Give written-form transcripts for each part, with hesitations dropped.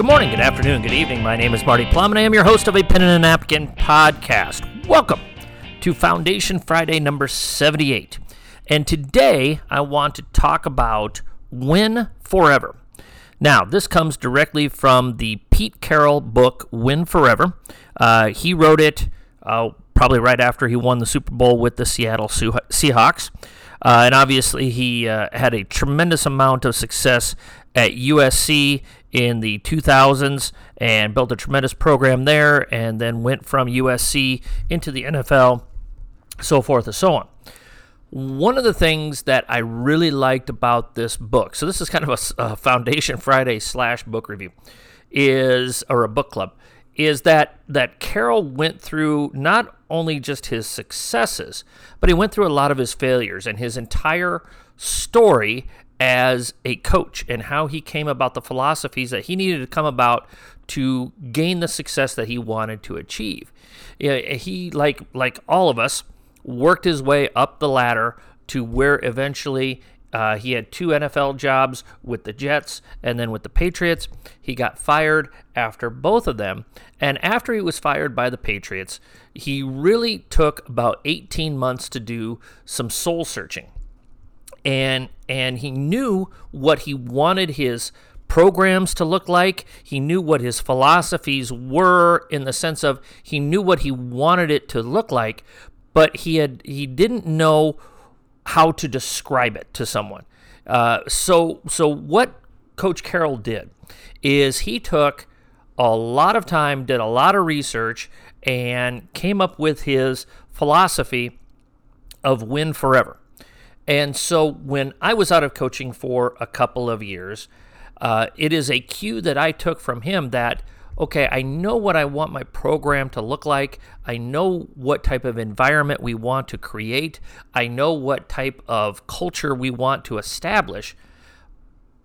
Good morning, good afternoon, good evening. My name is Marty Plum, and I am your host of A Pen and a Napkin Podcast. Welcome to Foundation Friday number 78. And today, I want to talk about Win Forever. Now, this comes directly from the Pete Carroll book, Win Forever. He wrote it probably right after he won the Super Bowl with the Seattle Seahawks. And obviously, he had a tremendous amount of success at USC in the 2000s and built a tremendous program there, and then went from USC into the NFL, so forth and so on. One of the things that I really liked about this book, so this is kind of a Foundation Friday / book review, or a book club, is that Carroll went through not only just his successes, but he went through a lot of his failures and his entire story as a coach and how he came about the philosophies that he needed to come about to gain the success that he wanted to achieve. He, like all of us, worked his way up the ladder to where eventually he had 2 NFL jobs with the Jets and then with the Patriots. He got fired after both of them. And after he was fired by the Patriots, he really took about 18 months to do some soul searching. And he knew what he wanted his programs to look like. He knew what his philosophies were, in the sense of he knew what he wanted it to look like, but he didn't know how to describe it to someone. So what Coach Carroll did is he took a lot of time, did a lot of research, and came up with his philosophy of Win Forever. And so when I was out of coaching for a couple of years, it is a cue that I took from him that, okay, I know what I want my program to look like. I know what type of environment we want to create. I know what type of culture we want to establish.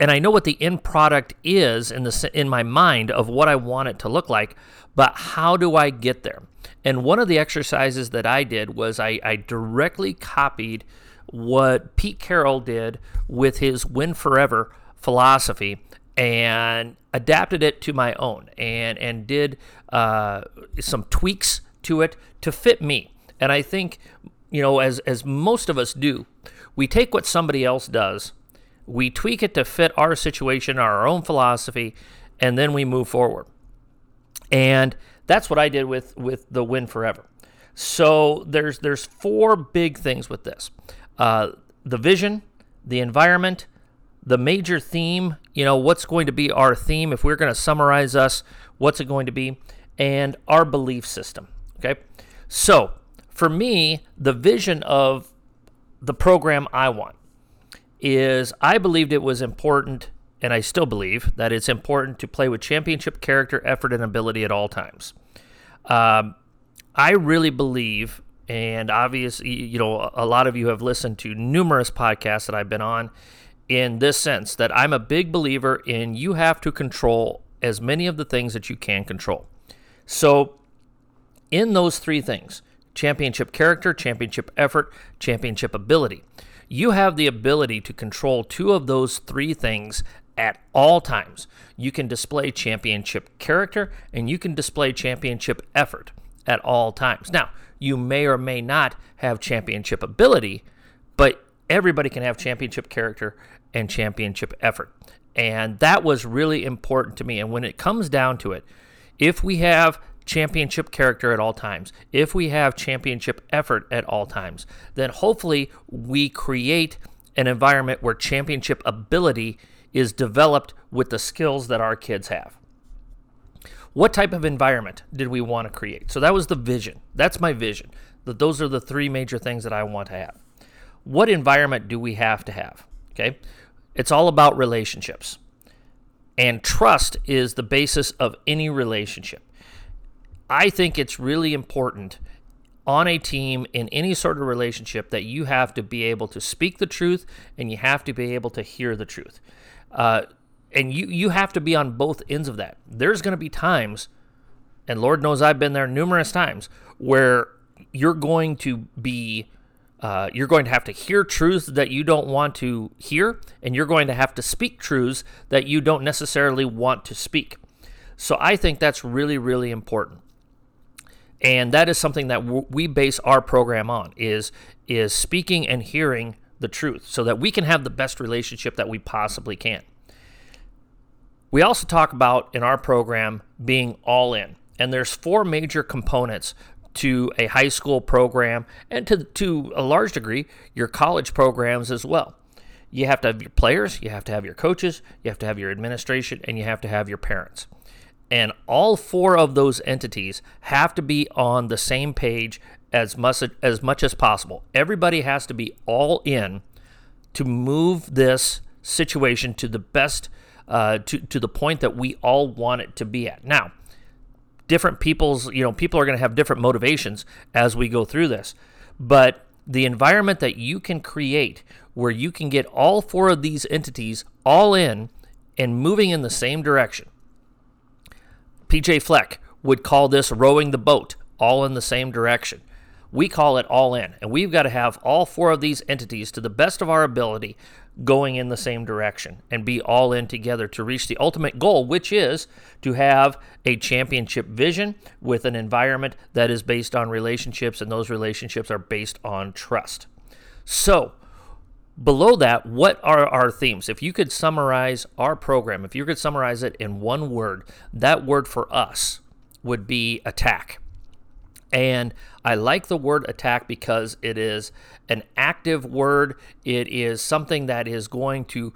And I know what the end product is in my mind of what I want it to look like, but how do I get there? And one of the exercises that I did was I directly copied what Pete Carroll did with his Win Forever philosophy and adapted it to my own, and did some tweaks to it to fit me. And I think, as most of us do, we take what somebody else does, we tweak it to fit our situation, our own philosophy, and then we move forward. And that's what I did with the Win Forever. So there's 4 big things with this. The vision, the environment, the major theme, what's going to be our theme, if we're going to summarize us, what's it going to be, and our belief system, okay? So for me, the vision of the program I want is I believed it was important, and I still believe, that it's important to play with championship character, effort, and ability at all times. I really believe, and obviously, a lot of you have listened to numerous podcasts that I've been on in this sense, that I'm a big believer in you have to control as many of the things that you can control. So in those 3 things, championship character, championship effort, championship ability, you have the ability to control 2 of those 3 things at all times. You can display championship character and you can display championship effort at all times. Now, you may or may not have championship ability, but everybody can have championship character and championship effort. And that was really important to me. And when it comes down to it, if we have championship character at all times, if we have championship effort at all times, then hopefully we create an environment where championship ability is developed with the skills that our kids have. What type of environment did we want to create? So that was the vision. That's my vision. That those are the 3 major things that I want to have. What environment do we have to have? Okay? It's all about relationships. And trust is the basis of any relationship. I think it's really important on a team, in any sort of relationship, that you have to be able to speak the truth and you have to be able to hear the truth. And you have to be on both ends of that. There's going to be times, and Lord knows I've been there numerous times, where you're going to be, you're going to have to hear truths that you don't want to hear, and you're going to have to speak truths that you don't necessarily want to speak. So I think that's really, really important. And that is something that we base our program on, is speaking and hearing the truth so that we can have the best relationship that we possibly can. We also talk about in our program being all in. And there's four major components to a high school program and to a large degree, your college programs as well. You have to have your players, you have to have your coaches, you have to have your administration, and you have to have your parents. And all four of those entities have to be on the same page as much as possible. Everybody has to be all in to move this situation to the best, to the point that we all want it to be at. Now, different people's, people are going to have different motivations as we go through this, but the environment that you can create where you can get all four of these entities all in and moving in the same direction. PJ Fleck would call this rowing the boat, all in the same direction. We call it all in, and we've got to have all four of these entities to the best of our ability going in the same direction and be all in together to reach the ultimate goal, which is to have a championship vision with an environment that is based on relationships, and those relationships are based on trust. So, below that, what are our themes? If you could summarize our program, if you could summarize it in one word, that word for us would be attack. And I like the word attack because it is an active word. It is something that is going to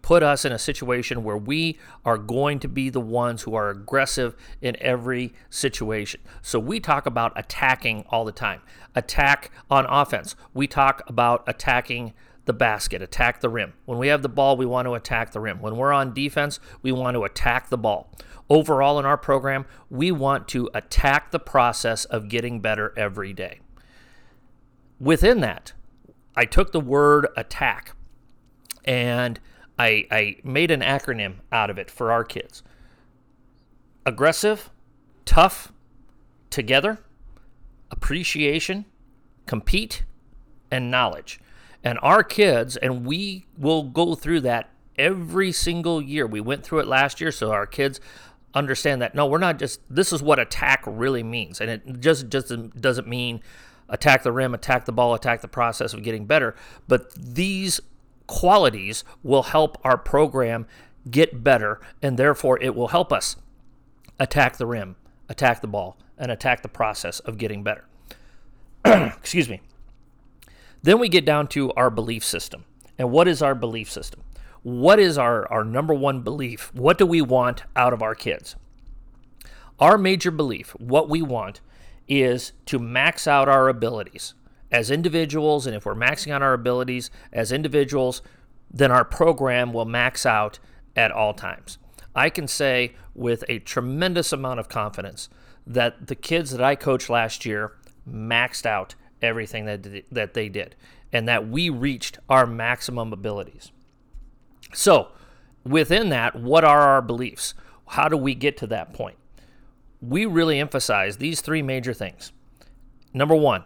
put us in a situation where we are going to be the ones who are aggressive in every situation. So we talk about attacking all the time. Attack on offense. We talk about attacking the basket, attack the rim. When we have the ball, we want to attack the rim. When we're on defense, we want to attack the ball. Overall in our program, we want to attack the process of getting better every day. Within that, I took the word attack and I made an acronym out of it for our kids. Aggressive, tough, together, appreciation, compete, and knowledge. And our kids, and we will go through that every single year. We went through it last year, so our kids understand that, no, we're not just, this is what attack really means. And it just doesn't mean attack the rim, attack the ball, attack the process of getting better. But these qualities will help our program get better, and therefore it will help us attack the rim, attack the ball, and attack the process of getting better. Excuse me. Then we get down to our belief system. And what is our belief system? What is our number one belief? What do we want out of our kids? Our major belief, what we want, is to max out our abilities as individuals. And if we're maxing out our abilities as individuals, then our program will max out at all times. I can say with a tremendous amount of confidence that the kids that I coached last year maxed out everything that they did, and that we reached our maximum abilities. So within that, what are our beliefs? How do we get to that point? We really emphasize these three major things. Number one,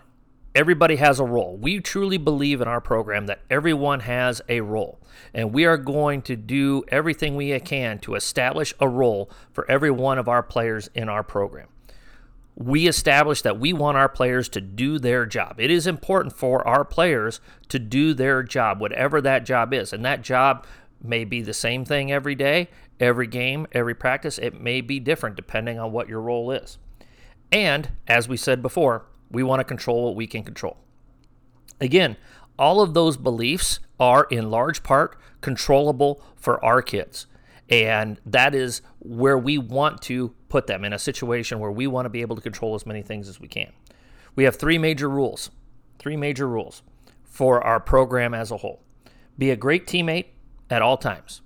everybody has a role. We truly believe in our program that everyone has a role, and we are going to do everything we can to establish a role for every one of our players in our program. We establish that we want our players to do their job. It is important for our players to do their job, whatever that job is. And that job may be the same thing every day, every game, every practice. It may be different depending on what your role is. And as we said before, we want to control what we can control. Again, all of those beliefs are in large part controllable for our kids. And that is where we want to put them, in a situation where we want to be able to control as many things as we can. We have three major rules for our program as a whole. Be a great teammate at all times.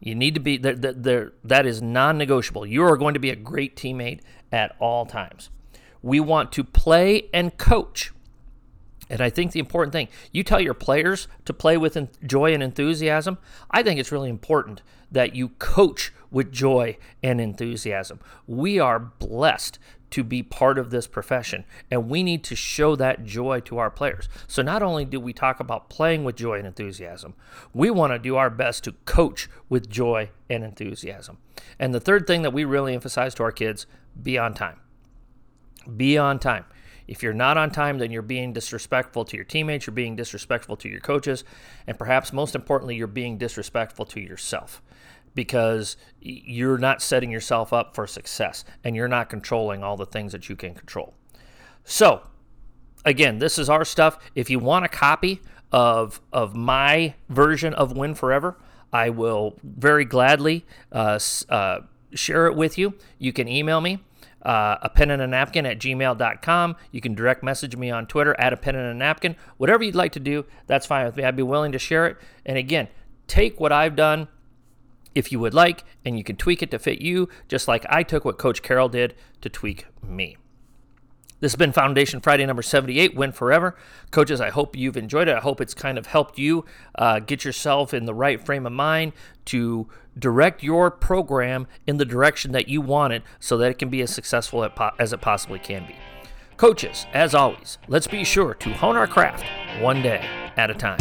You need to be, that is non-negotiable. You are going to be a great teammate at all times. We want to play and coach. And I think the important thing, you tell your players to play with joy and enthusiasm. I think it's really important that you coach with joy and enthusiasm. We are blessed to be part of this profession, and we need to show that joy to our players. So not only do we talk about playing with joy and enthusiasm, we want to do our best to coach with joy and enthusiasm. And the third thing that we really emphasize to our kids, be on time. Be on time. If you're not on time, then you're being disrespectful to your teammates, you're being disrespectful to your coaches, and perhaps most importantly, you're being disrespectful to yourself, because you're not setting yourself up for success and you're not controlling all the things that you can control. So again, this is our stuff. If you want a copy of my version of Win Forever, I will very gladly share it with you. You can email me, apenandanapkin@gmail.com. You can direct message me on Twitter @apenandanapkin. Whatever you'd like to do, that's fine with me. I'd be willing to share it. And again, take what I've done if you would like, and you can tweak it to fit you, just like I took what Coach Carroll did to tweak me. This has been Foundation Friday number 78, Win Forever. Coaches, I hope you've enjoyed it. I hope it's kind of helped you get yourself in the right frame of mind to direct your program in the direction that you want it so that it can be as successful as it possibly can be. Coaches, as always, let's be sure to hone our craft one day at a time.